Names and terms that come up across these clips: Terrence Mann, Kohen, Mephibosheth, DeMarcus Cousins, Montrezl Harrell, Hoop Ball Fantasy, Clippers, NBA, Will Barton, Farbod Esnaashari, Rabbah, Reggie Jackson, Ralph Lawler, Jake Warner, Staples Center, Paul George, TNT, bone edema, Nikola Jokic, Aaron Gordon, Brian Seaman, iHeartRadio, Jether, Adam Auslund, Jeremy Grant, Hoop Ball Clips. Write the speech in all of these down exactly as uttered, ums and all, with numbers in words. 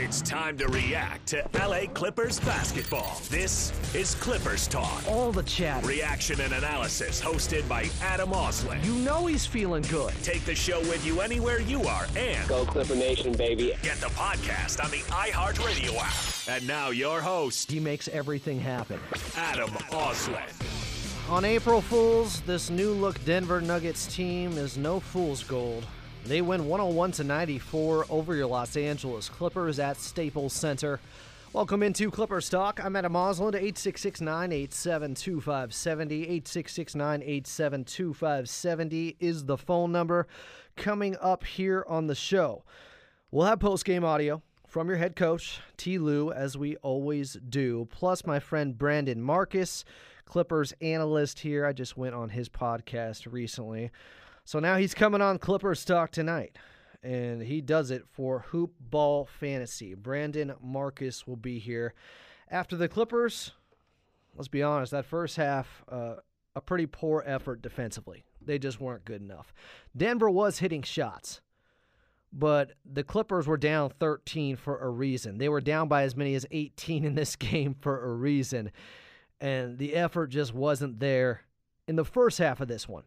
It's time to react to L A Clippers basketball. This is Clippers Talk. All the chat. Reaction and analysis hosted by Adam Auslund. You know he's feeling good. Take the show with you anywhere you are and... Go Clipper Nation, baby. Get the podcast on the iHeartRadio app. And now your host. He makes everything happen. Adam Auslund. On April Fools, this new-look Denver Nuggets team is no fool's gold. They win one oh one to ninety-four over your Los Angeles Clippers at Staples Center. Welcome into Clippers Talk. I'm Adam Auslund, eight six six, nine eight seven, two five seven zero. eight six six, nine eight seven, two five seven zero is the phone number. Coming up here on the show, we'll have post-game audio from your head coach, T. Lue, as we always do. Plus, my friend Brandon Marcus, Clippers analyst here. I just went on his podcast recently. So now he's coming on Clippers Talk tonight, and he does it for Hoop Ball Fantasy. Brandon Marcus will be here. After the Clippers, let's be honest, that first half, uh, a pretty poor effort defensively. They just weren't good enough. Denver was hitting shots, but the Clippers were down thirteen for a reason. They were down by as many as eighteen in this game for a reason, and the effort just wasn't there in the first half of this one.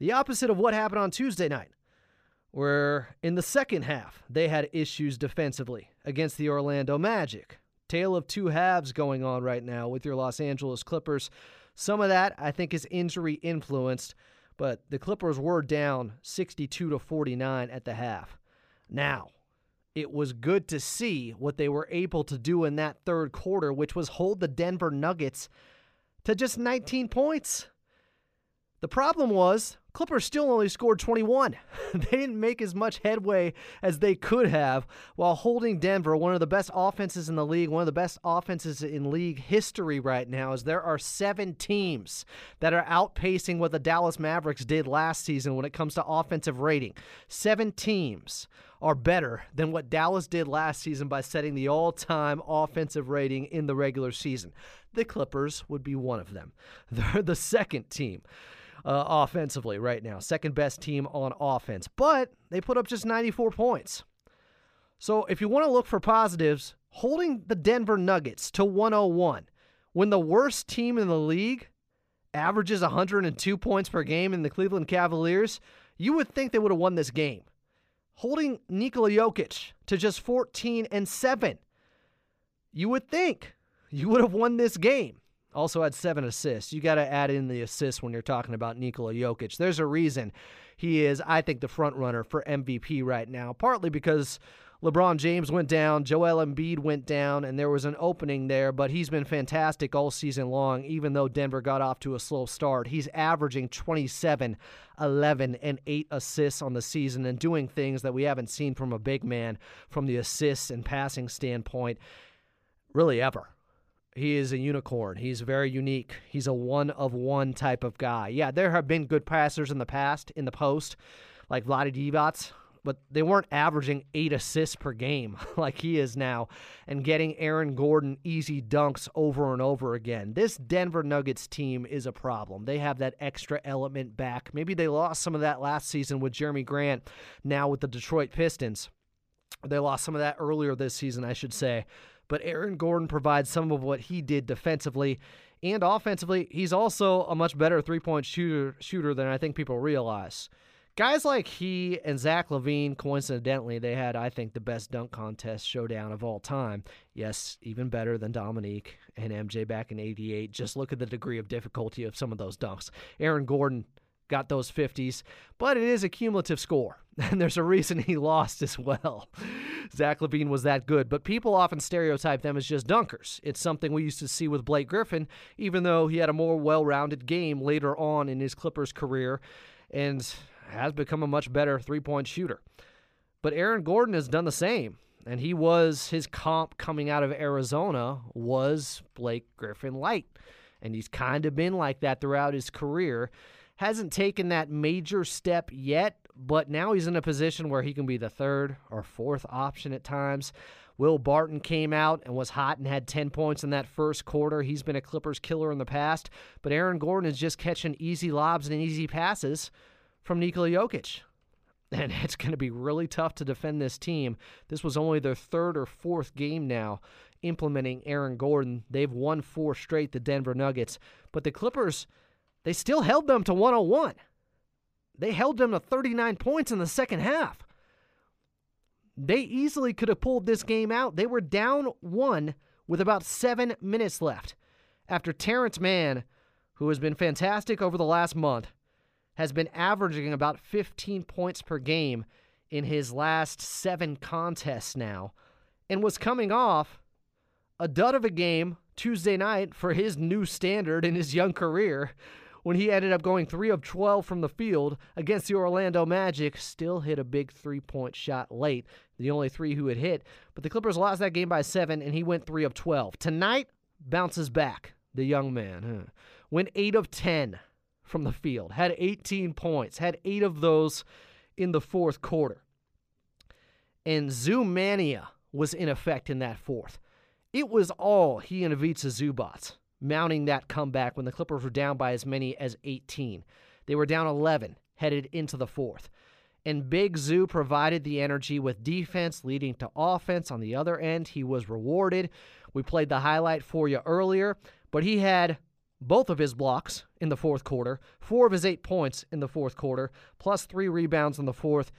The opposite of what happened on Tuesday night, where in the second half, they had issues defensively against the Orlando Magic. Tale of two halves going on right now with your Los Angeles Clippers. Some of that, I think, is injury influenced, but the Clippers were down sixty-two to forty-nine at the half. Now, it was good to see what they were able to do in that third quarter, which was hold the Denver Nuggets to just nineteen points. The problem was, Clippers still only scored twenty-one. They didn't make as much headway as they could have while holding Denver, one of the best offenses in the league, one of the best offenses in league history right now, as there are seven teams that are outpacing what the Dallas Mavericks did last season when it comes to offensive rating. Seven teams are better than what Dallas did last season by setting the all-time offensive rating in the regular season. The Clippers would be one of them. They're the second team. Uh, offensively right now. Second best team on offense. But they put up just ninety-four points. So if you want to look for positives, holding the Denver Nuggets to one oh one when the worst team in the league averages one hundred two points per game in the Cleveland Cavaliers, you would think they would have won this game. Holding Nikola Jokic to just fourteen and seven, you would think you would have won this game. Also had seven assists. You got to add in the assists when you're talking about Nikola Jokic. There's a reason he is, I think, the front runner for M V P right now, partly because LeBron James went down, Joel Embiid went down, and there was an opening there, but he's been fantastic all season long, even though Denver got off to a slow start. He's averaging twenty-seven, eleven, and eight assists on the season and doing things that we haven't seen from a big man from the assists and passing standpoint really ever. He is a unicorn. He's very unique. He's a one-of-one type of guy. Yeah, there have been good passers in the past, in the post, like Vlade Divac, but they weren't averaging eight assists per game like he is now and getting Aaron Gordon easy dunks over and over again. This Denver Nuggets team is a problem. They have that extra element back. Maybe they lost some of that last season with Jeremy Grant, now with the Detroit Pistons. They lost some of that earlier this season, I should say. But Aaron Gordon provides some of what he did defensively and offensively. He's also a much better three-point shooter shooter than I think people realize. Guys like he and Zach LaVine, coincidentally, they had, I think, the best dunk contest showdown of all time. Yes, even better than Dominique and M J back in eighty-eight. Just look at the degree of difficulty of some of those dunks. Aaron Gordon got those fifties, but it is a cumulative score, and there's a reason he lost as well. Zach LaVine was that good, but people often stereotype them as just dunkers. It's something we used to see with Blake Griffin, even though he had a more well-rounded game later on in his Clippers career and has become a much better three-point shooter. But Aaron Gordon has done the same. And he was, his comp coming out of Arizona was Blake Griffin light. And he's kind of been like that throughout his career. Hasn't taken that major step yet, but now he's in a position where he can be the third or fourth option at times. Will Barton came out and was hot and had ten points in that first quarter. He's been a Clippers killer in the past, but Aaron Gordon is just catching easy lobs and easy passes from Nikola Jokic. And it's going to be really tough to defend this team. This was only their third or fourth game now implementing Aaron Gordon. They've won four straight, the Denver Nuggets. But the Clippers, they still held them to one oh one. They held them to thirty-nine points in the second half. They easily could have pulled this game out. They were down one with about seven minutes left after Terrence Mann, who has been fantastic over the last month, has been averaging about fifteen points per game in his last seven contests now, and was coming off a dud of a game Tuesday night for his new standard in his young career when he ended up going three of twelve from the field against the Orlando Magic, still hit a big three-point shot late, the only three who had hit, but the Clippers lost that game by seven, and he went three of twelve. Tonight, bounces back, the young man. Huh? Went eight of ten. From the field, had eighteen points, had eight of those in the fourth quarter. And Zoomania was in effect in that fourth. It was all he and Ivica Zubac mounting that comeback when the Clippers were down by as many as eighteen. They were down eleven, headed into the fourth. And Big Zoo provided the energy with defense leading to offense. On the other end, he was rewarded. We played the highlight for you earlier, but he had both of his blocks in the fourth quarter, four of his eight points in the fourth quarter, plus three rebounds in the fourth.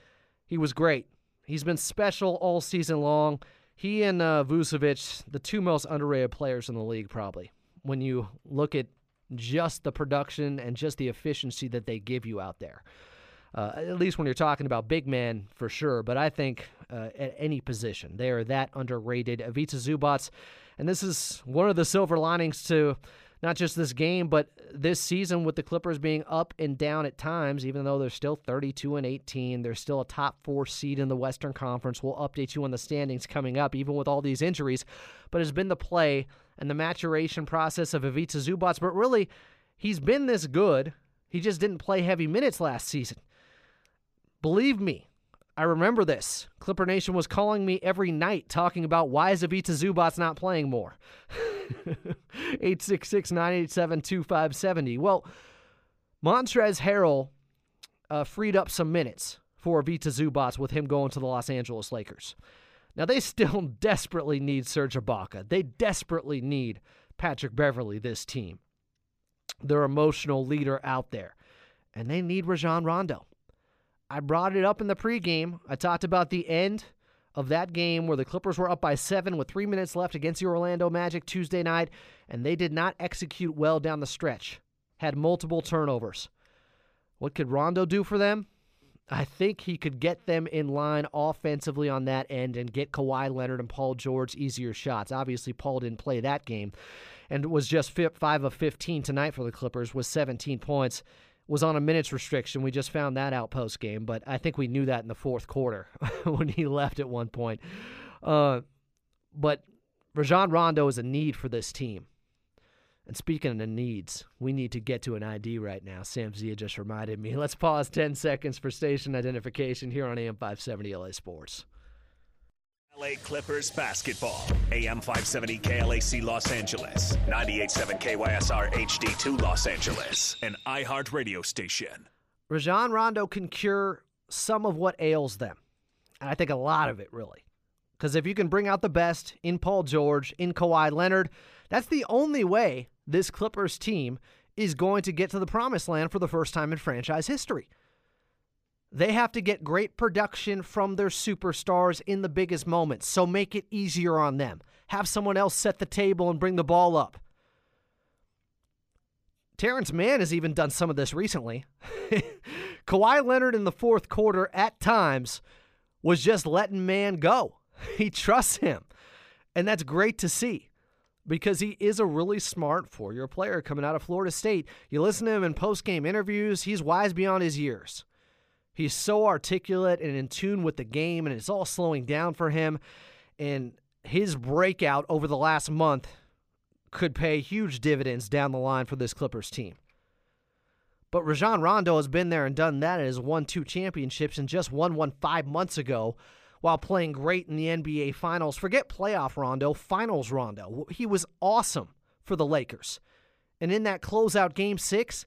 He was great. He's been special all season long. He and uh, Vucevic, the two most underrated players in the league probably, when you look at just the production and just the efficiency that they give you out there. Uh, at least when you're talking about big man, for sure. But I think uh, at any position, they are that underrated. Ivica Zubac, and this is one of the silver linings to not just this game, but this season with the Clippers being up and down at times, even though they're still thirty-two and eighteen, they're still a top four seed in the Western Conference. We'll update you on the standings coming up, even with all these injuries. But it's been the play and the maturation process of Ivica Zubac. But really, he's been this good. He just didn't play heavy minutes last season. Believe me, I remember this. Clipper Nation was calling me every night talking about why is Ivica Zubac not playing more? eight six six, nine eight seven, two five seven zero. Well, Montrezl Harrell uh, freed up some minutes for Ivica Zubac with him going to the Los Angeles Lakers. Now, they still desperately need Serge Ibaka. They desperately need Patrick Beverley, this team, their emotional leader out there. And they need Rajon Rondo. I brought it up in the pregame. I talked about the end of that game where the Clippers were up by seven with three minutes left against the Orlando Magic Tuesday night, and they did not execute well down the stretch. Had multiple turnovers. What could Rondo do for them? I think he could get them in line offensively on that end and get Kawhi Leonard and Paul George easier shots. Obviously, Paul didn't play that game and was just five of fifteen tonight for the Clippers with seventeen points. Was on a minutes restriction. We just found that out post-game, but I think we knew that in the fourth quarter when he left at one point. Uh, but Rajon Rondo is a need for this team. And speaking of needs, we need to get to an I D right now. Sam Zia just reminded me. Let's pause ten seconds for station identification here on A M five seventy L A Sports. L A Clippers basketball. A M five seventy K L A C Los Angeles. ninety-eight point seven K Y S R H D two Los Angeles. An iHeartRadio station. Rajon Rondo can cure some of what ails them. And I think a lot of it, really. Because if you can bring out the best in Paul George, in Kawhi Leonard, that's the only way this Clippers team is going to get to the promised land for the first time in franchise history. They have to get great production from their superstars in the biggest moments, so make it easier on them. Have someone else set the table and bring the ball up. Terrence Mann has even done some of this recently. Kawhi Leonard in the fourth quarter at times was just letting Mann go. He trusts him, and that's great to see because he is a really smart four-year player coming out of Florida State. You listen to him in post-game interviews, he's wise beyond his years. He's so articulate and in tune with the game, and it's all slowing down for him. And his breakout over the last month could pay huge dividends down the line for this Clippers team. But Rajon Rondo has been there and done that and has won two championships and just won one five months ago while playing great in the N B A Finals. Forget playoff Rondo, Finals Rondo. He was awesome for the Lakers. And in that closeout game six,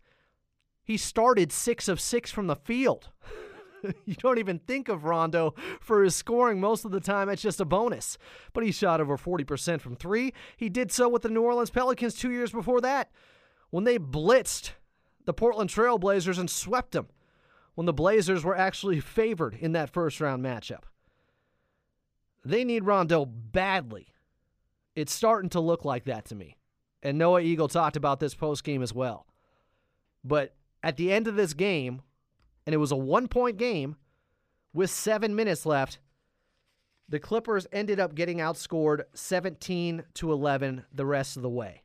he started six of six from the field. You don't even think of Rondo for his scoring most of the time. It's just a bonus. But he shot over forty percent from three. He did so with the New Orleans Pelicans two years before that when they blitzed the Portland Trail Blazers and swept them when the Blazers were actually favored in that first-round matchup. They need Rondo badly. It's starting to look like that to me. And Noah Eagle talked about this post-game as well. But at the end of this game, and it was a one-point game with seven minutes left, the Clippers ended up getting outscored seventeen to eleven the rest of the way.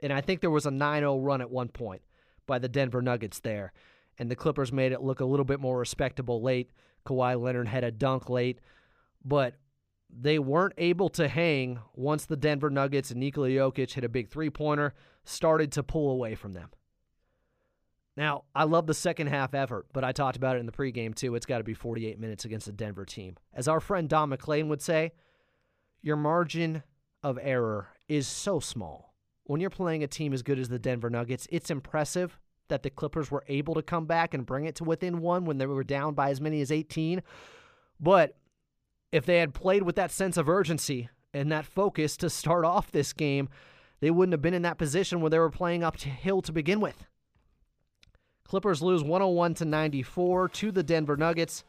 And I think there was a nine oh run at one point by the Denver Nuggets there. And the Clippers made it look a little bit more respectable late. Kawhi Leonard had a dunk late. But they weren't able to hang once the Denver Nuggets and Nikola Jokic hit a big three-pointer, started to pull away from them. Now, I love the second half effort, but I talked about it in the pregame too. It's got to be forty-eight minutes against the Denver team. As our friend Don McLean would say, your margin of error is so small. When you're playing a team as good as the Denver Nuggets, it's impressive that the Clippers were able to come back and bring it to within one when they were down by as many as eighteen. But if they had played with that sense of urgency and that focus to start off this game, they wouldn't have been in that position where they were playing uphill to begin with. Clippers lose one oh one to ninety-four to the Denver Nuggets.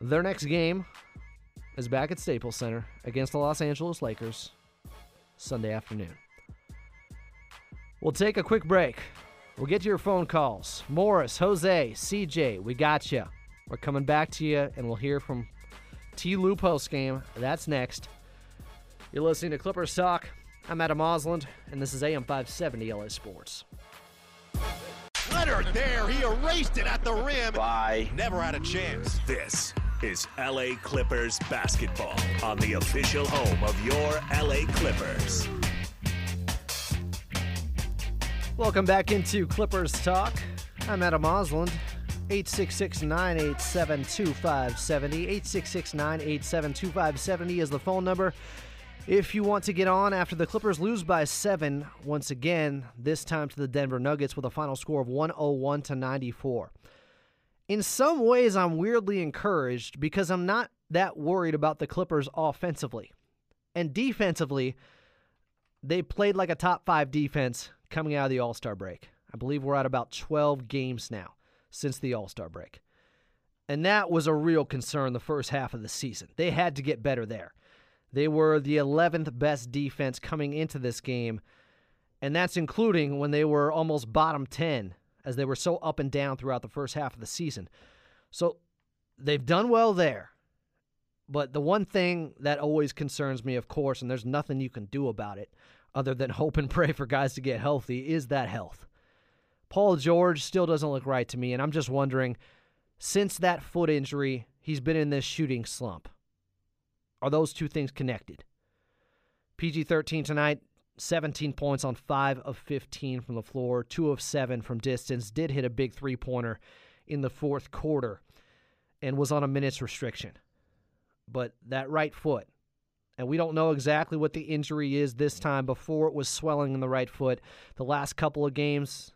Their next game is back at Staples Center against the Los Angeles Lakers Sunday afternoon. We'll take a quick break. We'll get to your phone calls. Morris, Jose, C J, we got you. We're coming back to you, and we'll hear from T. Lou postgame. That's next. You're listening to Clippers Talk. I'm Adam Auslund, and this is A M five seventy L A Sports. Leonard there, he erased it at the rim. Bye. Never had a chance. This is L A Clippers basketball on the official home of your L A Clippers. Welcome back into Clippers Talk. I'm Adam Auslund. eight six six, nine eight seven, two five seven zero. eight six six, nine eight seven, two five seven zero is the phone number. If you want to get on after the Clippers lose by seven, once again, this time to the Denver Nuggets with a final score of one oh one to ninety-four. In some ways, I'm weirdly encouraged because I'm not that worried about the Clippers offensively. And defensively, they played like a top five defense coming out of the All-Star break. I believe we're at about twelve games now since the All-Star break. And that was a real concern the first half of the season. They had to get better there. They were the eleventh best defense coming into this game, and that's including when they were almost bottom ten, as they were so up and down throughout the first half of the season. So they've done well there. But the one thing that always concerns me, of course, and there's nothing you can do about it other than hope and pray for guys to get healthy, is that health. Paul George still doesn't look right to me, and I'm just wondering, since that foot injury, he's been in this shooting slump. Are those two things connected? P G thirteen tonight, seventeen points on five of fifteen from the floor, two of seven from distance, did hit a big three-pointer in the fourth quarter and was on a minutes restriction. But that right foot, and we don't know exactly what the injury is this time. Before, it was swelling in the right foot. The last couple of games,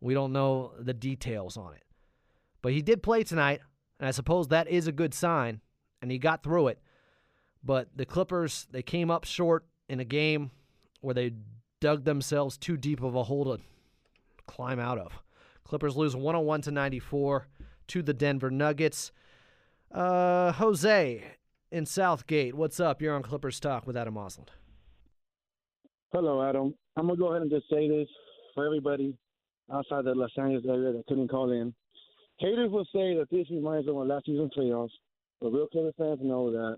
we don't know the details on it. But he did play tonight, and I suppose that is a good sign, and he got through it. But the Clippers, they came up short in a game where they dug themselves too deep of a hole to climb out of. Clippers lose one oh one to ninety-four to the Denver Nuggets. Uh, Jose in Southgate, what's up? You're on Clippers Talk with Adam Auslund. Hello, Adam. I'm going to go ahead and just say this for everybody outside the Los Angeles area that couldn't call in. Haters will say that this reminds them of last season's playoffs, but real Clippers fans know that,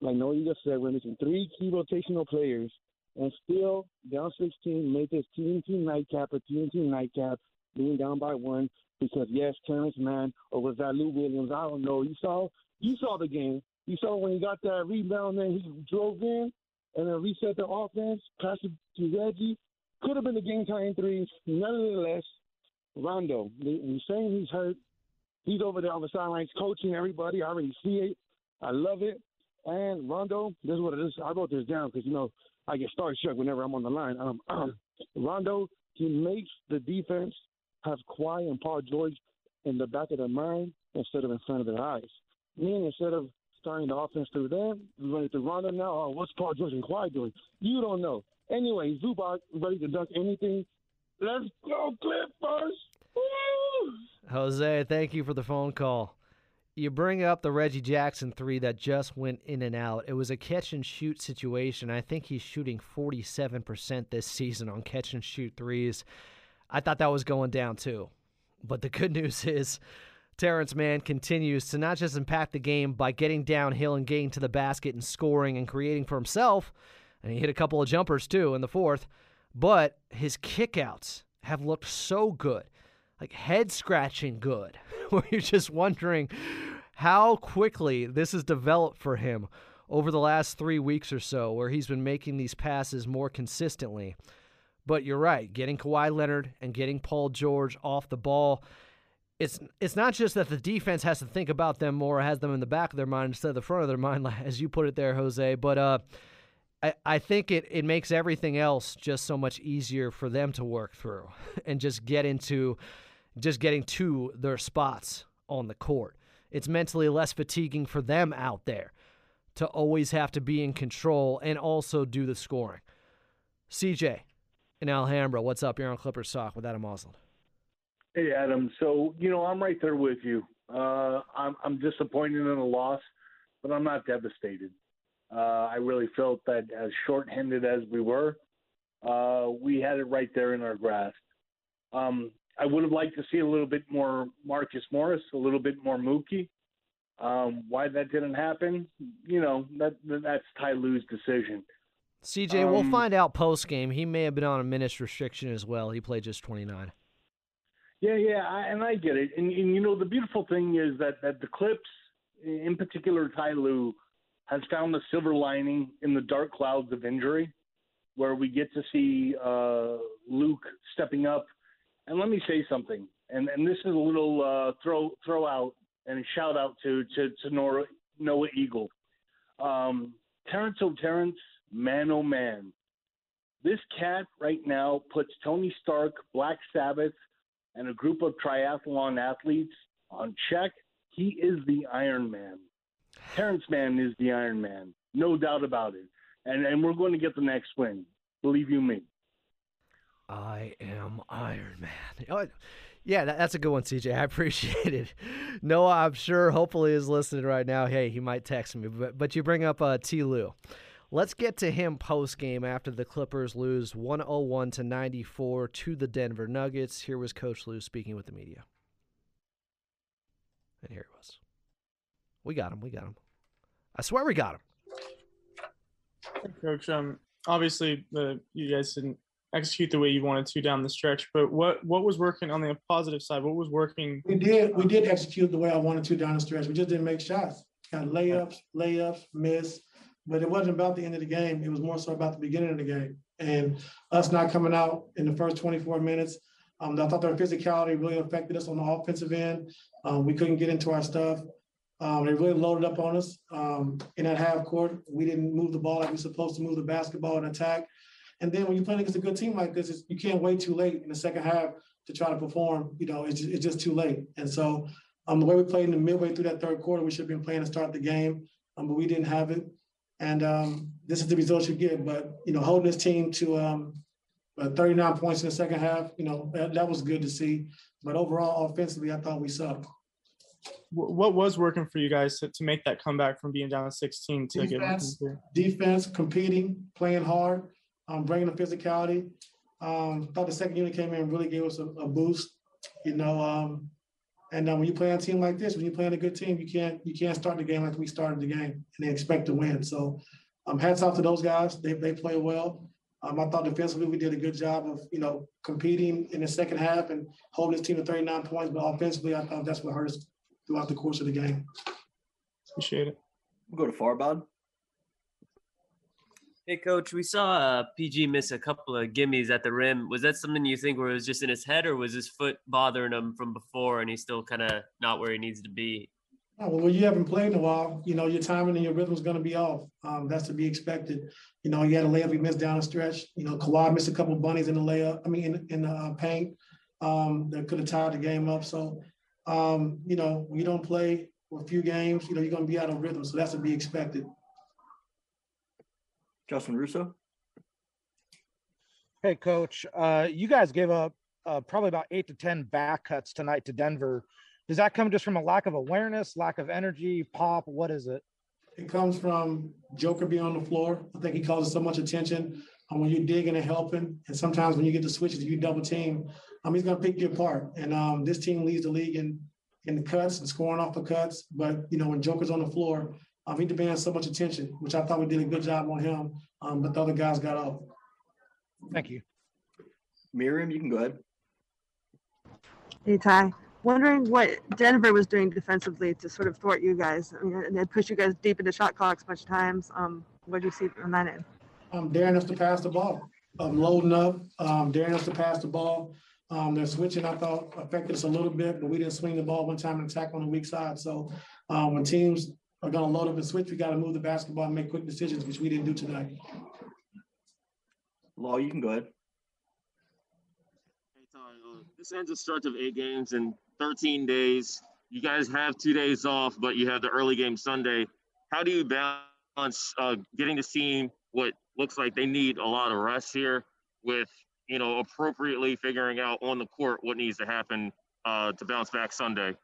like Noah Eagle said, we're missing three key rotational players, and still down sixteen, make this T N T nightcap a T N T nightcap, being down by one, Because, yes, Terrence Mann or was that Lou Williams? I don't know. You saw you saw the game. You saw when he got that rebound and he drove in and then reset the offense, passed it to Reggie. Could have been the game-tying three. Nonetheless, Rondo, we're saying he's hurt. He's over there on the sidelines coaching everybody. I already see it. I love it. And Rondo, this is what it is. I wrote this down because, you know, I get starstruck whenever I'm on the line. Um, um, Rondo, he makes the defense have Kawhi and Paul George in the back of their mind instead of in front of their eyes. Meaning, instead of starting the offense through them, running through Rondo now, oh, what's Paul George and Kawhi doing? You don't know. Anyway, Zubac ready to dunk anything. Let's go, Clippers! Woo! Jose, thank you for the phone call. You bring up the Reggie Jackson three that just went in and out. It was a catch-and-shoot situation. I think he's shooting forty-seven percent this season on catch-and-shoot threes. I thought that was going down, too. But the good news is Terrence Mann continues to not just impact the game by getting downhill and getting to the basket and scoring and creating for himself, and he hit a couple of jumpers, too, in the fourth, but his kickouts have looked so good. Like head-scratching good, where you're just wondering how quickly this has developed for him over the last three weeks or so, where he's been making these passes more consistently. But you're right, getting Kawhi Leonard and getting Paul George off the ball, it's it's not just that the defense has to think about them more, has them in the back of their mind instead of the front of their mind, as you put it there, Jose, but uh, I, I think it, it makes everything else just so much easier for them to work through and just get into – just getting to their spots on the court. It's mentally less fatiguing for them out there to always have to be in control and also do the scoring. C J in Alhambra, what's up? You're on Clippers Talk with Adam Auslund. Hey, Adam. So, you know, I'm right there with you. Uh, I'm, I'm disappointed in a loss, but I'm not devastated. Uh, I really felt that as shorthanded as we were, uh, we had it right there in our grasp. Um, I would have liked to see a little bit more Marcus Morris, a little bit more Mookie. Um, why that didn't happen, you know, that that's Ty Lue's decision. C J, um, we'll find out post-game. He may have been on a minutes restriction as well. He played just twenty-nine. Yeah, yeah, I, and I get it. And, and, you know, the beautiful thing is that, that the Clips, in particular Ty Lue, has found the silver lining in the dark clouds of injury, where we get to see uh, Luke stepping up. And let me say something, and, and this is a little uh, throw throw out and a shout out to to, to Nora, Noah Eagle, um, Terrence oh Terrence, man oh man, this cat right now puts Tony Stark, Black Sabbath, and a group of triathlon athletes on check. He is the Iron Man. Terrence Mann is the Iron Man, no doubt about it. And and we're going to get the next win, believe you me. I am Iron Man. Oh, yeah, that, that's a good one, C J. I appreciate it. Noah, I'm sure, hopefully is listening right now. Hey, he might text me. But, but you bring up uh, T. Lue. Let's get to him post-game after the Clippers lose one oh one to ninety-four to the Denver Nuggets. Here was Coach Lue speaking with the media. And here he was. We got him. We got him. I swear we got him. Hey, Coach, um, obviously uh, you guys didn't execute the way you wanted to down the stretch, but what what was working on the positive side? What was working? We did we did execute the way I wanted to down the stretch. We just didn't make shots. Got layups, layups, miss. But it wasn't about the end of the game. It was more so about the beginning of the game. And us not coming out in the first twenty-four minutes, um, I thought their physicality really affected us on the offensive end. Um, we couldn't get into our stuff. Um, they really loaded up on us um, in that half court. We didn't move the ball like we were supposed to move the basketball and attack. And then when you're playing against a good team like this, it's, you can't wait too late in the second half to try to perform. You know, it's just, it's just too late. And so um, the way we played in the midway through that third quarter, we should have been playing to start the game, um, but we didn't have it. And um, this is the results you get. But, you know, holding this team to um, uh, thirty-nine points in the second half, you know, that, that was good to see. But overall, offensively, I thought we sucked. What was working for you guys to, to make that comeback from being down to sixteen to defense, get defense, competing, playing hard. Um, bringing the physicality. Um, thought the second unit came in and really gave us a, a boost, you know. Um, and uh, when you play on a team like this, when you're playing a good team, you can't you can't start the game like we started the game and they expect to win. So um, hats off to those guys. They they play well. Um, I thought defensively we did a good job of, you know, competing in the second half and holding this team to thirty-nine points. But offensively, I thought that's what hurt us throughout the course of the game. Appreciate it. We'll go to Farbod. Hey, Coach, we saw uh, P G miss a couple of gimmies at the rim. Was that something you think where it was just in his head, or was his foot bothering him from before and he's still kind of not where he needs to be? Oh, well, when you haven't played in a while, you know, your timing and your rhythm is going to be off. Um, that's to be expected. You know, he had a layup he missed down the stretch. You know, Kawhi missed a couple of bunnies in the layup, I mean, in, in the uh, paint um, that could have tied the game up. So, um, you know, when you don't play for a few games, you know, you're going to be out of rhythm. So that's to be expected. Justin Russo. Hey, Coach. Uh, you guys gave up uh, probably about eight to ten back cuts tonight to Denver. Does that come just from a lack of awareness, lack of energy, pop? What is it? It comes from Joker being on the floor. I think he causes so much attention. Um, when you're digging and helping, and sometimes when you get the switches, you double team. Um, he's going to pick you apart. And um, this team leads the league in in the cuts and scoring off the cuts. But you know, when Joker's on the floor, Um, he demands so much attention, which I thought we did a good job on him, um, but the other guys got off. Thank you. Miriam, you can go ahead. Hey, Ty. Wondering what Denver was doing defensively to sort of thwart you guys. I mean, they pushed you guys deep into shot clocks a bunch of times. Um, what did you see on that end? Um, daring us to pass the ball. Um, loading up, um, daring us to pass the ball. Um, their switching, I thought, affected us a little bit, but we didn't swing the ball one time and attack on the weak side. So um, when teams – are going to load up and switch, we got to move the basketball and make quick decisions, which we didn't do tonight. Law, you can go ahead. Hey, Ty, uh, this ends a stretch of eight games in thirteen days. You guys have two days off, but you have the early game Sunday. How do you balance uh, getting the team what looks like they need a lot of rest here with, you know, appropriately figuring out on the court what needs to happen uh, to bounce back Sunday?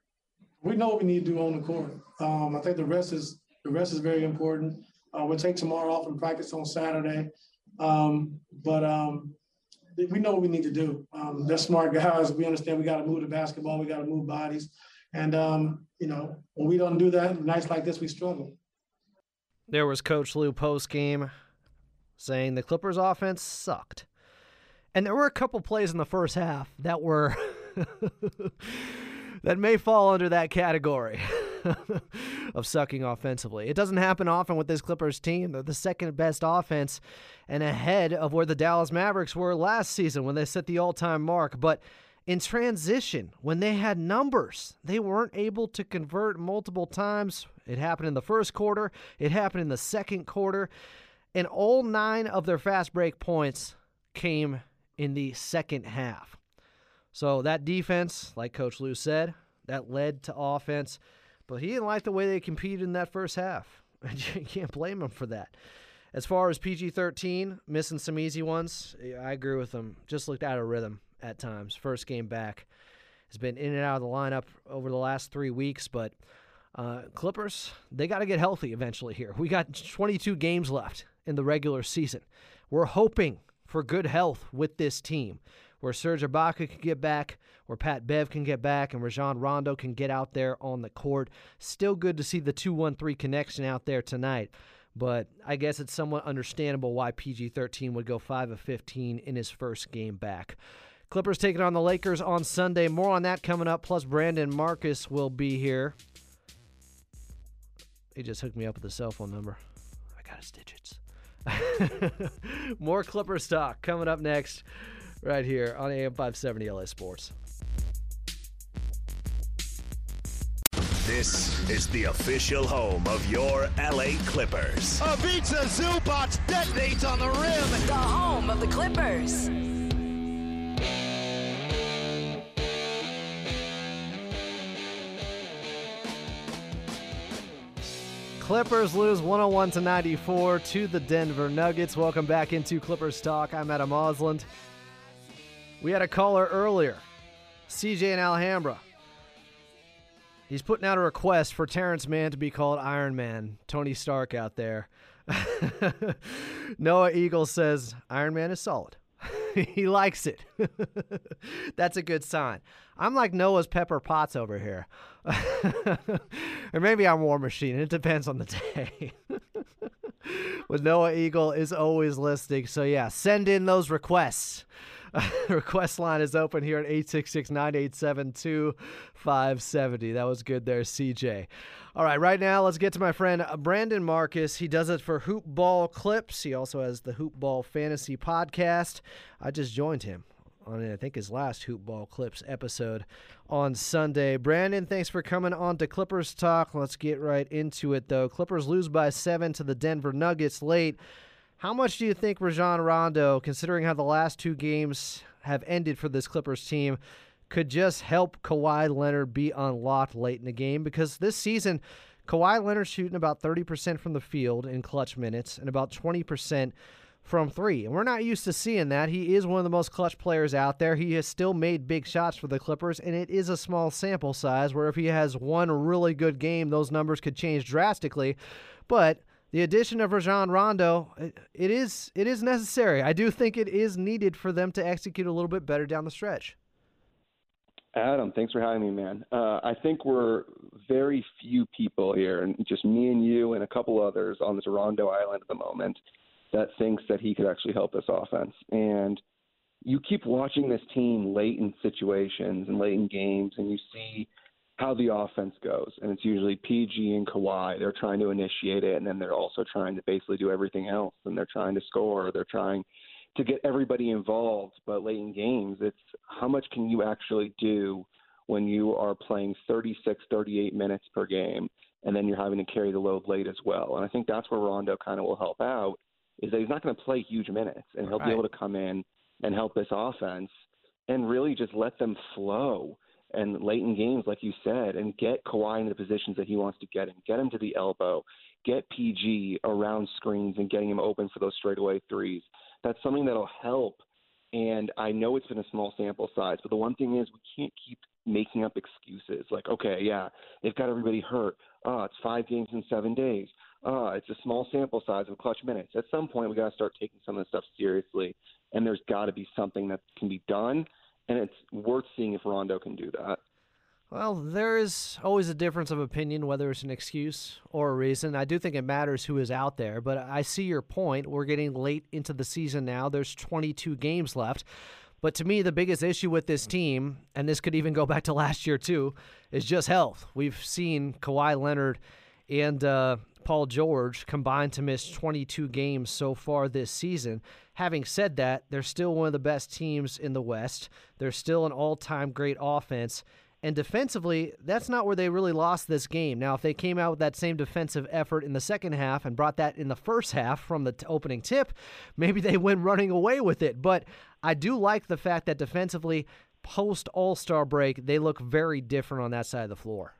We know what we need to do on the court. Um, I think the rest is the rest is very important. Uh, we'll take tomorrow off and practice on Saturday. Um, but um, we know what we need to do. Um, they're smart guys. We understand we got to move the basketball. We got to move bodies. And, um, you know, when we don't do that, nights like this, we struggle. There was Coach Lou postgame saying the Clippers offense sucked. And there were a couple plays in the first half that were – that may fall under that category of sucking offensively. It doesn't happen often with this Clippers team. They're the second best offense and ahead of where the Dallas Mavericks were last season when they set the all-time mark. But in transition, when they had numbers, they weren't able to convert multiple times. It happened in the first quarter. It happened in the second quarter. And all nine of their fast break points came in the second half. So that defense, like Coach Lou said, that led to offense. But he didn't like the way they competed in that first half. You can't blame him for that. As far as P G thirteen, missing some easy ones, I agree with him. Just looked out of rhythm at times. First game back. Has been in and out of the lineup over the last three weeks. But uh, Clippers, they got to get healthy eventually here. We got twenty-two games left in the regular season. We're hoping for good health with this team, where Serge Ibaka can get back, where Pat Bev can get back, and Rajon Rondo can get out there on the court. Still good to see the two one three connection out there tonight, but I guess it's somewhat understandable why P G thirteen would go five of fifteen in his first game back. Clippers taking on the Lakers on Sunday. More on that coming up, plus Brandon Marcus will be here. He just hooked me up with a cell phone number. I got his digits. More Clippers talk coming up next. Right here on A M five seventy L A Sports. This is the official home of your L A Clippers. Ivica Zubac detonates on the rim. The home of the Clippers. Clippers lose one oh one to ninety-four to the Denver Nuggets. Welcome back into Clippers Talk. I'm Adam Auslund. We had a caller earlier, C J in Alhambra. He's putting out a request for Terrence Mann to be called Iron Man. Tony Stark out there. Noah Eagle says, Iron Man is solid. He likes it. That's a good sign. I'm like Noah's Pepper Potts over here. Or maybe I'm War Machine. It depends on the day. But Noah Eagle is always listening. So, yeah, send in those requests. Request line is open here at eight six six, nine eight seven, two five seven zero. That was good there, C J. All right, right now let's get to my friend Brandon Marcus. He does it for Hoop Ball Clips. He also has the Hoop Ball Fantasy podcast. I just joined him on, I think, his last Hoop Ball Clips episode on Sunday. Brandon, thanks for coming on to Clippers Talk. Let's get right into it, though. Clippers lose by seven to the Denver Nuggets late. How much do you think Rajon Rondo, considering how the last two games have ended for this Clippers team, could just help Kawhi Leonard be unlocked late in the game? Because this season, Kawhi Leonard's shooting about thirty percent from the field in clutch minutes and about twenty percent from three. And we're not used to seeing that. He is one of the most clutch players out there. He has still made big shots for the Clippers, and it is a small sample size where if he has one really good game, those numbers could change drastically. But the addition of Rajon Rondo, it is it is necessary. I do think it is needed for them to execute a little bit better down the stretch. Adam, thanks for having me, man. Uh, I think we're very few people here, and just me and you and a couple others on this Rondo Island at the moment, that thinks that he could actually help this offense. And you keep watching this team late in situations and late in games, and you see – how the offense goes, and it's usually P G and Kawhi. They're trying to initiate it, and then they're also trying to basically do everything else, and they're trying to score. They're trying to get everybody involved, but late in games, it's how much can you actually do when you are playing thirty-six, thirty-eight minutes per game, and then you're having to carry the load late as well. And I think that's where Rondo kind of will help out, is that he's not going to play huge minutes, and he'll right. be able to come in and help this offense and really just let them flow. And late in games, like you said, and get Kawhi into the positions that he wants to get in. Get him to the elbow. Get P G around screens and getting him open for those straightaway threes. That's something that'll help. And I know it's been a small sample size, but the one thing is we can't keep making up excuses. Like, okay, yeah, they've got everybody hurt. Uh, it's five games in seven days. Uh, it's a small sample size of clutch minutes. At some point, we got to start taking some of this stuff seriously, and there's got to be something that can be done. And it's worth seeing if Rondo can do that. Well, there is always a difference of opinion, whether it's an excuse or a reason. I do think it matters who is out there, but I see your point. We're getting late into the season now. There's twenty-two games left. But to me, the biggest issue with this team, and this could even go back to last year too, is just health. We've seen Kawhi Leonard and uh, Paul George combined to miss twenty-two games so far this season. Having said that, they're still one of the best teams in the West. They're still an all-time great offense. And defensively, that's not where they really lost this game. Now, if they came out with that same defensive effort in the second half and brought that in the first half from the t- opening tip, maybe they went running away with it. But I do like the fact that defensively, post-All-Star break, they look very different on that side of the floor.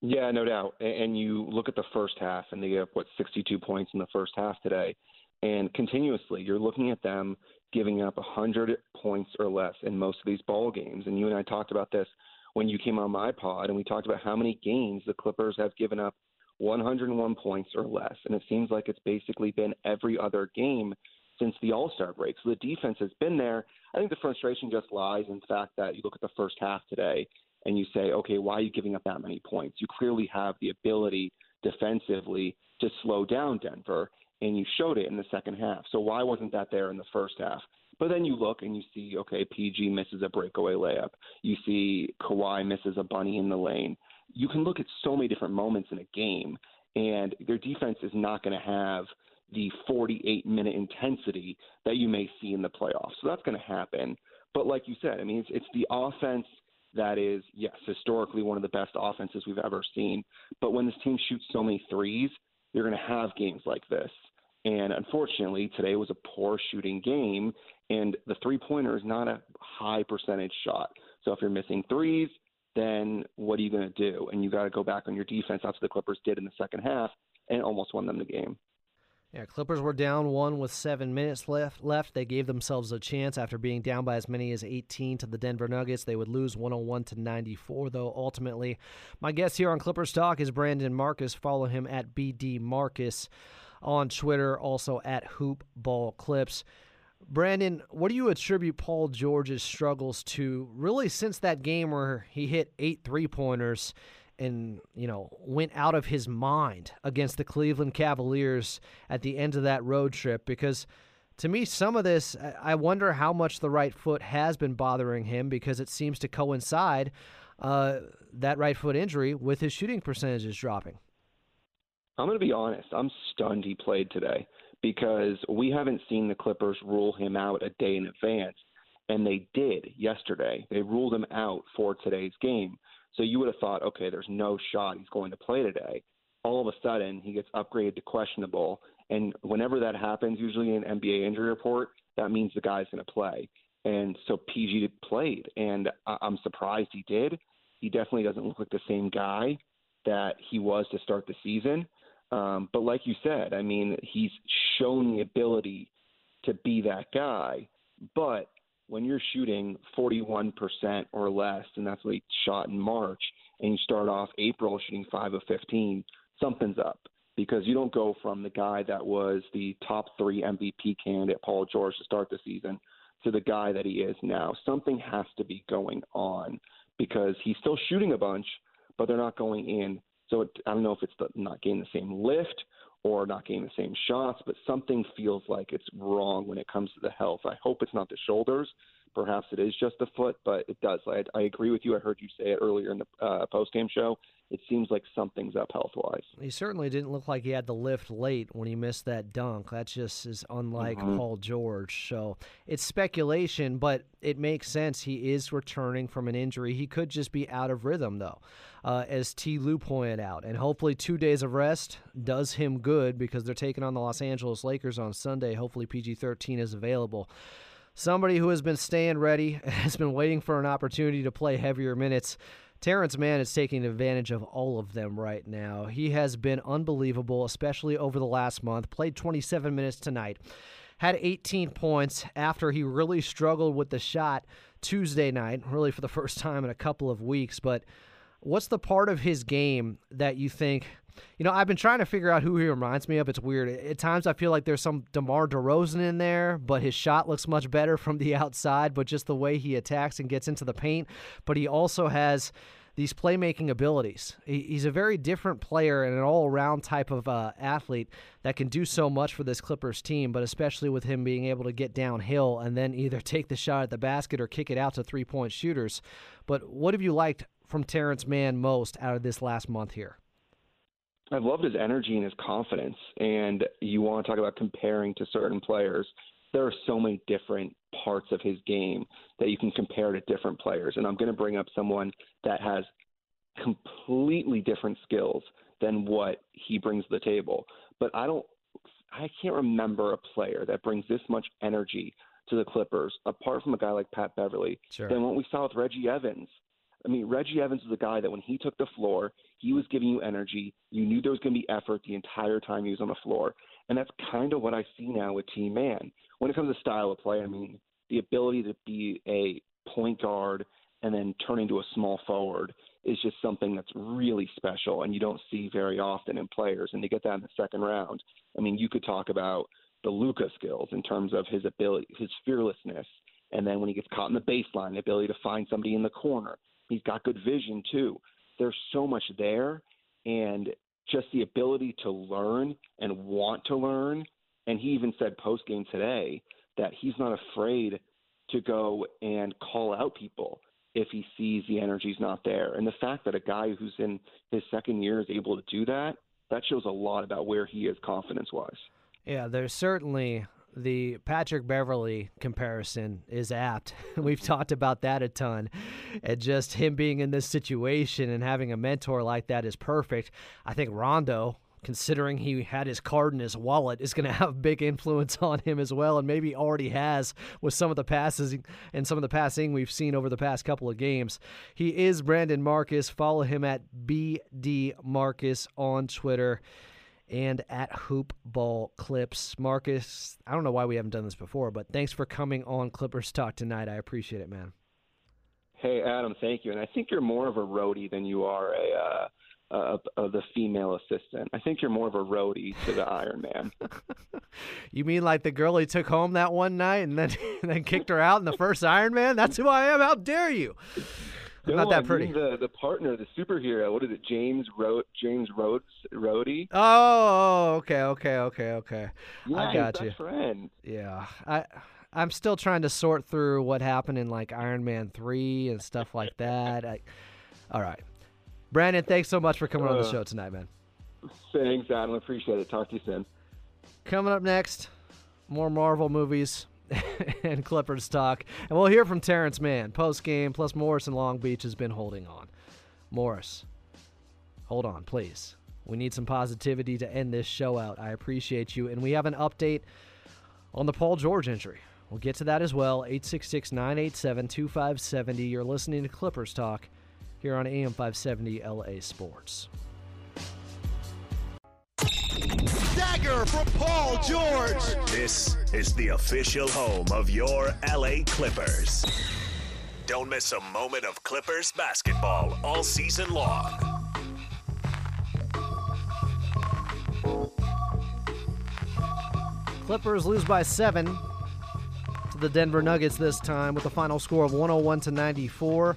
Yeah, no doubt. And you look at the first half, and they gave up, what, sixty-two points in the first half today. And continuously, you're looking at them giving up one hundred points or less in most of these ball games. And you and I talked about this when you came on my pod, and we talked about how many games the Clippers have given up one hundred one points or less. And it seems like it's basically been every other game since the All-Star break. So the defense has been there. I think the frustration just lies in the fact that you look at the first half today, and you say, okay, why are you giving up that many points? You clearly have the ability defensively to slow down Denver, and you showed it in the second half. So why wasn't that there in the first half? But then you look and you see, okay, P G misses a breakaway layup. You see Kawhi misses a bunny in the lane. You can look at so many different moments in a game, and their defense is not going to have the forty-eight minute intensity that you may see in the playoffs. So that's going to happen. But like you said, I mean, it's, it's the offense – that is, yes, historically one of the best offenses we've ever seen. But when this team shoots so many threes, you're going to have games like this. And unfortunately, today was a poor shooting game, and the three-pointer is not a high percentage shot. So if you're missing threes, then what are you going to do? And you got to go back on your defense. That's what the Clippers did in the second half and almost won them the game. Yeah, Clippers were down one with seven minutes left. Left, They gave themselves a chance after being down by as many as eighteen to the Denver Nuggets. They would lose one oh one to ninety-four, though, ultimately. My guest here on Clippers Talk is Brandon Marcus. Follow him at B D Marcus on Twitter, also at Hoop Ball Clips. Brandon, what do you attribute Paul George's struggles to really since that game where he hit eight three-pointers and, you know, went out of his mind against the Cleveland Cavaliers at the end of that road trip. Because to me, some of this, I wonder how much the right foot has been bothering him, because it seems to coincide, uh, that right foot injury, with his shooting percentages dropping. I'm going to be honest. I'm stunned he played today, because we haven't seen the Clippers rule him out a day in advance, and they did yesterday. They ruled him out for today's game. So you would have thought, okay, there's no shot he's going to play today. All of a sudden, he gets upgraded to questionable, and whenever that happens, usually in an N B A injury report, that means the guy's going to play. And so P G played, and I- I'm surprised he did. He definitely doesn't look like the same guy that he was to start the season. Um, but like you said, I mean, he's shown the ability to be that guy. But when you're shooting forty-one percent or less, and that's what he shot in March, and you start off April shooting five of fifteen, something's up, because you don't go from the guy that was the top three M V P candidate, Paul George, to start the season, to the guy that he is now. Something has to be going on, because he's still shooting a bunch, but they're not going in. So it, I don't know if it's the, not getting the same lift or not getting the same shots, but something feels like it's wrong when it comes to the health. I hope it's not the shoulders. Perhaps it is just the foot, but it does. I, I agree with you. I heard you say it earlier in the uh, post-game show. It seems like something's up health-wise. He certainly didn't look like he had the lift late when he missed that dunk. That just is unlike mm-hmm. Paul George. So it's speculation, but it makes sense. He is returning from an injury. He could just be out of rhythm, though, uh, as T. Lou pointed out. And hopefully two days of rest does him good, because they're taking on the Los Angeles Lakers on Sunday. Hopefully P G thirteen is available. Somebody who has been staying ready, has been waiting for an opportunity to play heavier minutes, Terrence Mann is taking advantage of all of them right now. He has been unbelievable, especially over the last month. Played twenty-seven minutes tonight. Had eighteen points after he really struggled with the shot Tuesday night, really for the first time in a couple of weeks. But what's the part of his game that you think, you know, I've been trying to figure out who he reminds me of. It's weird. At times I feel like there's some DeMar DeRozan in there, but his shot looks much better from the outside, but just the way he attacks and gets into the paint. But he also has these playmaking abilities. He's a very different player and an all-around type of uh, athlete that can do so much for this Clippers team, but especially with him being able to get downhill and then either take the shot at the basket or kick it out to three-point shooters. But what have you liked from Terrence Mann most out of this last month here? I've loved his energy and his confidence. And you want to talk about comparing to certain players. There are so many different parts of his game that you can compare to different players. And I'm going to bring up someone that has completely different skills than what he brings to the table. But I don't, I can't remember a player that brings this much energy to the Clippers, apart from a guy like Pat Beverley, sure. than what we saw with Reggie Evans. I mean, Reggie Evans was a guy that when he took the floor, he was giving you energy. You knew there was going to be effort the entire time he was on the floor. And that's kind of what I see now with T. Mann. When it comes to style of play, I mean, the ability to be a point guard and then turn into a small forward is just something that's really special and you don't see very often in players. And to get that in the second round, I mean, you could talk about the Luka skills in terms of his ability, his fearlessness. And then when he gets caught in the baseline, the ability to find somebody in the corner. He's got good vision, too. There's so much there, and just the ability to learn and want to learn. And he even said post-game today that he's not afraid to go and call out people if he sees the energy's not there. And the fact that a guy who's in his second year is able to do that, that shows a lot about where he is confidence-wise. Yeah, there's certainly the Patrick Beverley comparison is apt. We've talked about that a ton. And just him being in this situation and having a mentor like that is perfect. I think Rondo, considering he had his card in his wallet, is going to have big influence on him as well, and maybe already has with some of the passes and some of the passing we've seen over the past couple of games. He is Brandon Marcus. Follow him at B D Marcus on Twitter and at Hoop Ball Clips. Marcus, I don't know why we haven't done this before, but thanks for coming on Clippers Talk tonight. I appreciate it, man. Hey, Adam, thank you. And I think you're more of a roadie than you are a uh, uh, uh, the female assistant. I think you're more of a roadie to the Iron Man. You mean like the girl he took home that one night and then, and then kicked her out in the first Iron Man? That's who I am. How dare you? No, not that I pretty. The, the partner, the superhero. What is it? James Ro- James Rhodes Rhodey. Oh, okay, okay, okay, okay. Yeah, I got you. Friend. Yeah, I I'm still trying to sort through what happened in like Iron Man three and stuff like that. I, all right, Brandon, thanks so much for coming uh, on the show tonight, man. Thanks, Adam. Appreciate it. Talk to you soon. Coming up next, more Marvel movies and Clippers talk. And we'll hear from Terrence Mann post-game, plus Morris in Long Beach has been holding on. Morris, hold on, please. We need some positivity to end this show out. I appreciate you. And we have an update on the Paul George injury. We'll get to that as well. eight six six, nine eight seven, two five seven zero. You're listening to Clippers Talk here on A M five seventy L A Sports. Dagger from Paul George. This is the official home of your L A Clippers. Don't miss a moment of Clippers basketball all season long. Clippers lose by seven to the Denver Nuggets this time with a final score of one oh one to ninety-four.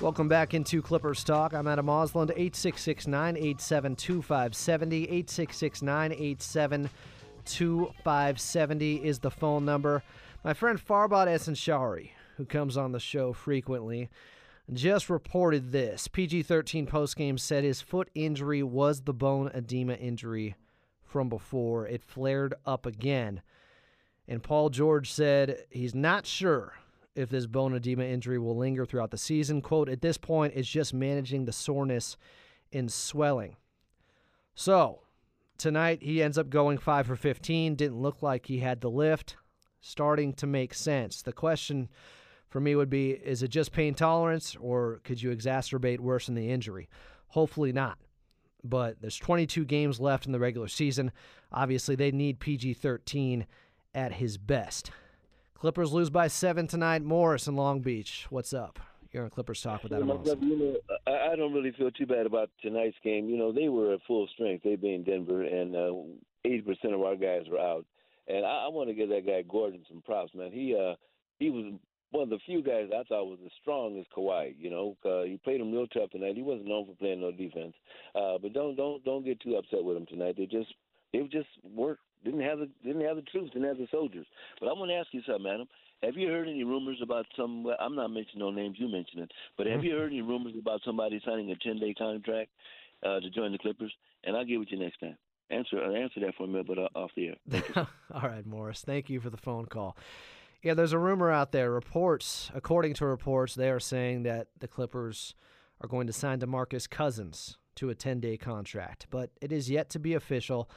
Welcome back into Clippers Talk. I'm Adam Auslund, eight six six, nine eight seven, two five seven zero, eight six six, nine eight seven, two five seven zero is the phone number. My friend Farbod Esnaashari, who comes on the show frequently, just reported this. P G thirteen postgame said his foot injury was the bone edema injury from before. It flared up again. And Paul George said he's not sure if this bone edema injury will linger throughout the season. Quote, at this point, it's just managing the soreness and swelling. So, tonight he ends up going five for fifteen. Didn't look like he had the lift. Starting to make sense. The question for me would be, is it just pain tolerance, or could you exacerbate worse in the injury? Hopefully not. But there's twenty-two games left in the regular season. Obviously, they need P G thirteen at his best. Clippers lose by seven tonight. Morris in Long Beach, what's up? You're on Clippers Talk with Adam Auslund. You know, I don't really feel too bad about tonight's game. You know, they were at full strength. They being Denver, and uh, eighty percent of our guys were out. And I, I want to give that guy Gordon some props, man. He uh, he was one of the few guys I thought was as strong as Kawhi. You know, uh, he played him real tough tonight. He wasn't known for playing no defense. Uh, but don't don't don't get too upset with him tonight. They just they just worked. Didn't have the didn't have the troops, didn't have the soldiers. But I want to ask you something, Adam. Have you heard any rumors about some? I'm not mentioning no names. You mentioned it, but have you heard any rumors about somebody signing a ten-day contract uh, to join the Clippers? And I'll get with you next time. Answer answer that for me, but uh, off the air. All right, Morris. Thank you for the phone call. Yeah, there's a rumor out there. Reports, according to reports, they are saying that the Clippers are going to sign DeMarcus Cousins to a ten-day contract, but it is yet to be official.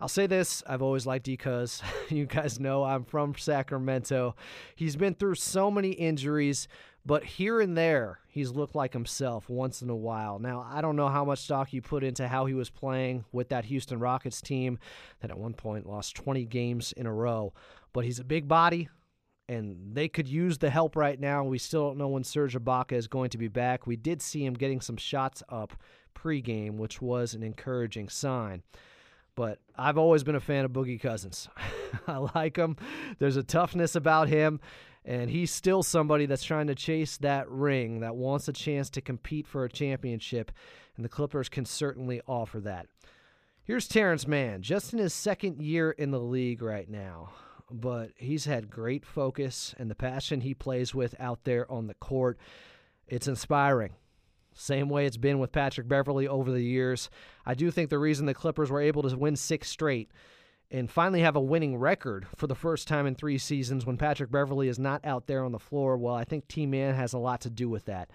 I'll say this, I've always liked D-Cuz. You guys know I'm from Sacramento. He's been through so many injuries, but here and there, he's looked like himself once in a while. Now, I don't know how much stock you put into how he was playing with that Houston Rockets team that at one point lost twenty games in a row, but he's a big body, and they could use the help right now. We still don't know when Serge Ibaka is going to be back. We did see him getting some shots up pregame, which was an encouraging sign. But I've always been a fan of Boogie Cousins. I like him. There's a toughness about him, and he's still somebody that's trying to chase that ring, that wants a chance to compete for a championship, and the Clippers can certainly offer that. Here's Terrence Mann, just in his second year in the league right now, but he's had great focus, and the passion he plays with out there on the court, it's inspiring. Same way it's been with Patrick Beverley over the years. I do think the reason the Clippers were able to win six straight and finally have a winning record for the first time in three seasons when Patrick Beverley is not out there on the floor, well, I think T-Man has a lot to do with that.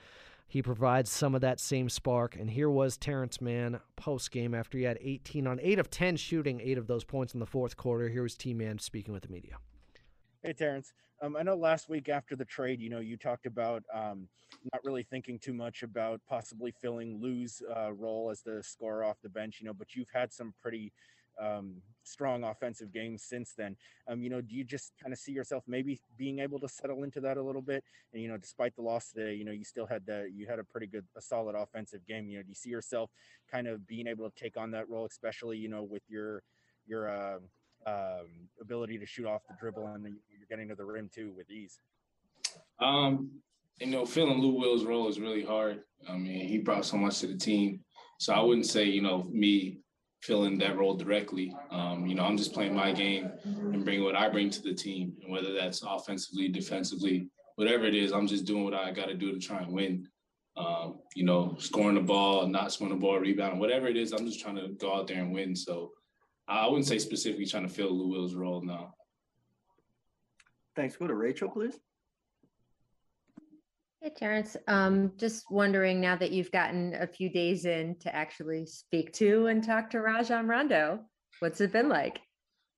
He provides some of that same spark, and here was Terrence Mann post-game after he had eighteen on eight of ten shooting, eight of those points in the fourth quarter. Here was T-Man speaking with the media. Hey, Terrence. Um, I know last week after the trade, you know, you talked about um, not really thinking too much about possibly filling Lou's uh, role as the scorer off the bench, you know, but you've had some pretty um, strong offensive games since then. Um, you know, do you just kind of see yourself maybe being able to settle into that a little bit? And, you know, despite the loss today, you know, you still had the, you had a pretty good, a solid offensive game. You know, do you see yourself kind of being able to take on that role, especially, you know, with your, your, uh, Um, ability to shoot off the dribble, and you're getting to the rim too with ease? Um, you know, filling Lou Will's role is really hard. I mean, he brought so much to the team. So I wouldn't say, you know, me filling that role directly. Um, you know, I'm just playing my game and bringing what I bring to the team. And whether that's offensively, defensively, whatever it is, I'm just doing what I got to do to try and win. Um, you know, scoring the ball, not scoring the ball, rebounding, whatever it is, I'm just trying to go out there and win. So I wouldn't say specifically trying to fill Lou Will's role now. Thanks. Go to Rachel, please. Hey, Terrence. Um, just wondering now that you've gotten a few days in to actually speak to and talk to Rajon Rondo, what's it been like?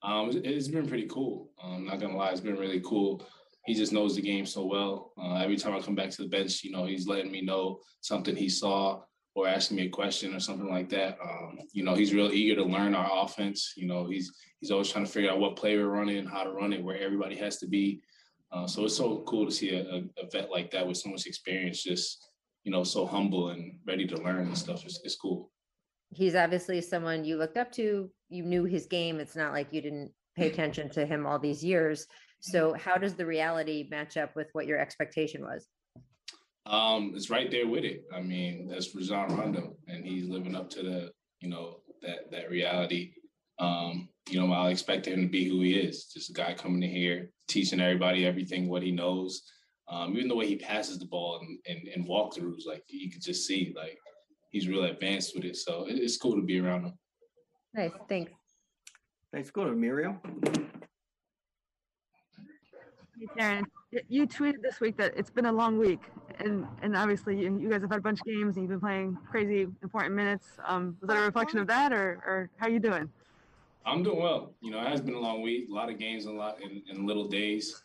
Um, it's been pretty cool. I'm not going to lie. It's been really cool. He just knows the game so well. Uh, every time I come back to the bench, you know, he's letting me know something he saw or asking me a question or something like that. Um, you know, he's real eager to learn our offense. You know, he's he's always trying to figure out what play we're running, how to run it, where everybody has to be. Uh, so it's so cool to see a, a vet like that with so much experience, just, you know, so humble and ready to learn and stuff. It's, it's cool. He's obviously someone you looked up to. You knew his game. It's not like you didn't pay attention to him all these years. So how does the reality match up with what your expectation was? Um, it's right there with it. I mean, that's Rajon Rondo, and he's living up to the, you know, that that reality. Um, you know, I expect him to be who he is, just a guy coming in here, teaching everybody everything, what he knows. Um, even the way he passes the ball and, and, and walkthroughs, like you could just see, like he's real advanced with it. So it, it's cool to be around him. Nice. Thanks. Thanks. Go to Muriel. Hey, Terrence, you tweeted this week that it's been a long week, and and obviously you, you guys have had a bunch of games and you've been playing crazy important minutes. Um, was that a reflection of that, or or how are you doing? I'm doing well. You know, it has been a long week, a lot of games, a lot in, in little days.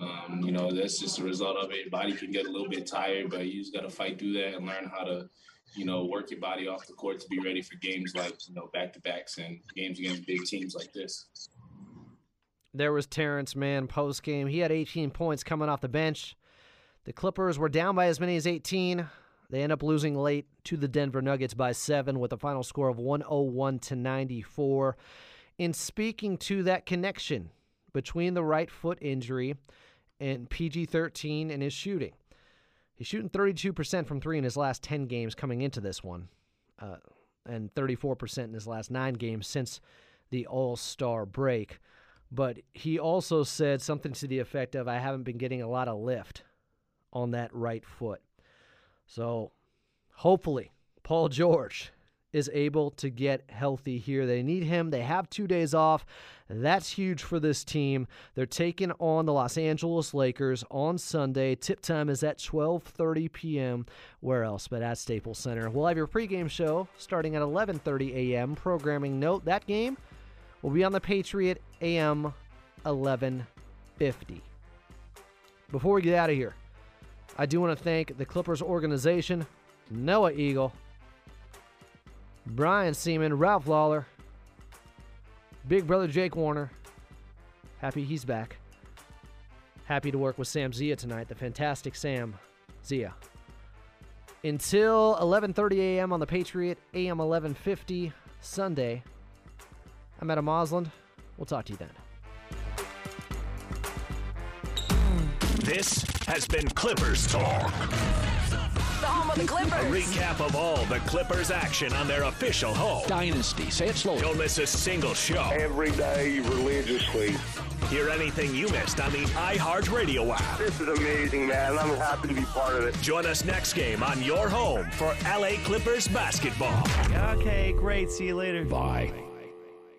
Um, you know, that's just a result of it. Your body can get a little bit tired, but you just got to fight through that and learn how to, you know, work your body off the court to be ready for games like, you know, back-to-backs and games against big teams like this. There was Terrence Mann post-game. He had eighteen points coming off the bench. The Clippers were down by as many as eighteen. They end up losing late to the Denver Nuggets by seven with a final score of one oh one to ninety-four. In speaking to that connection between the right foot injury and P G thirteen and his shooting, he's shooting thirty-two percent from three in his last ten games coming into this one, uh, and thirty-four percent in his last nine games since the All-Star break. But he also said something to the effect of, I haven't been getting a lot of lift on that right foot. So hopefully Paul George is able to get healthy here. They need him. They have two days off. That's huge for this team. They're taking on the Los Angeles Lakers on Sunday. Tip time is at twelve thirty p.m. Where else but at Staples Center? We'll have your pregame show starting at eleven thirty a.m. Programming note, that game will be on the Patriot A M eleven fifty. Before we get out of here, I do want to thank the Clippers organization, Noah Eagle, Brian Seaman, Ralph Lawler, Big Brother Jake Warner. Happy he's back. Happy to work with Sam Zia tonight, the fantastic Sam Zia. Until eleven thirty a.m. on the Patriot A M eleven fifty Sunday, I'm Adam Auslund. We'll talk to you then. This has been Clippers Talk. The home of the Clippers. A recap of all the Clippers action on their official home. Dynasty. Say it slowly. Don't miss a single show. Every day, religiously. Hear anything you missed on the iHeartRadio app. This is amazing, man. I'm happy to be part of it. Join us next game on your home for L A Clippers basketball. Okay, great. See you later. Bye.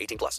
eighteen plus.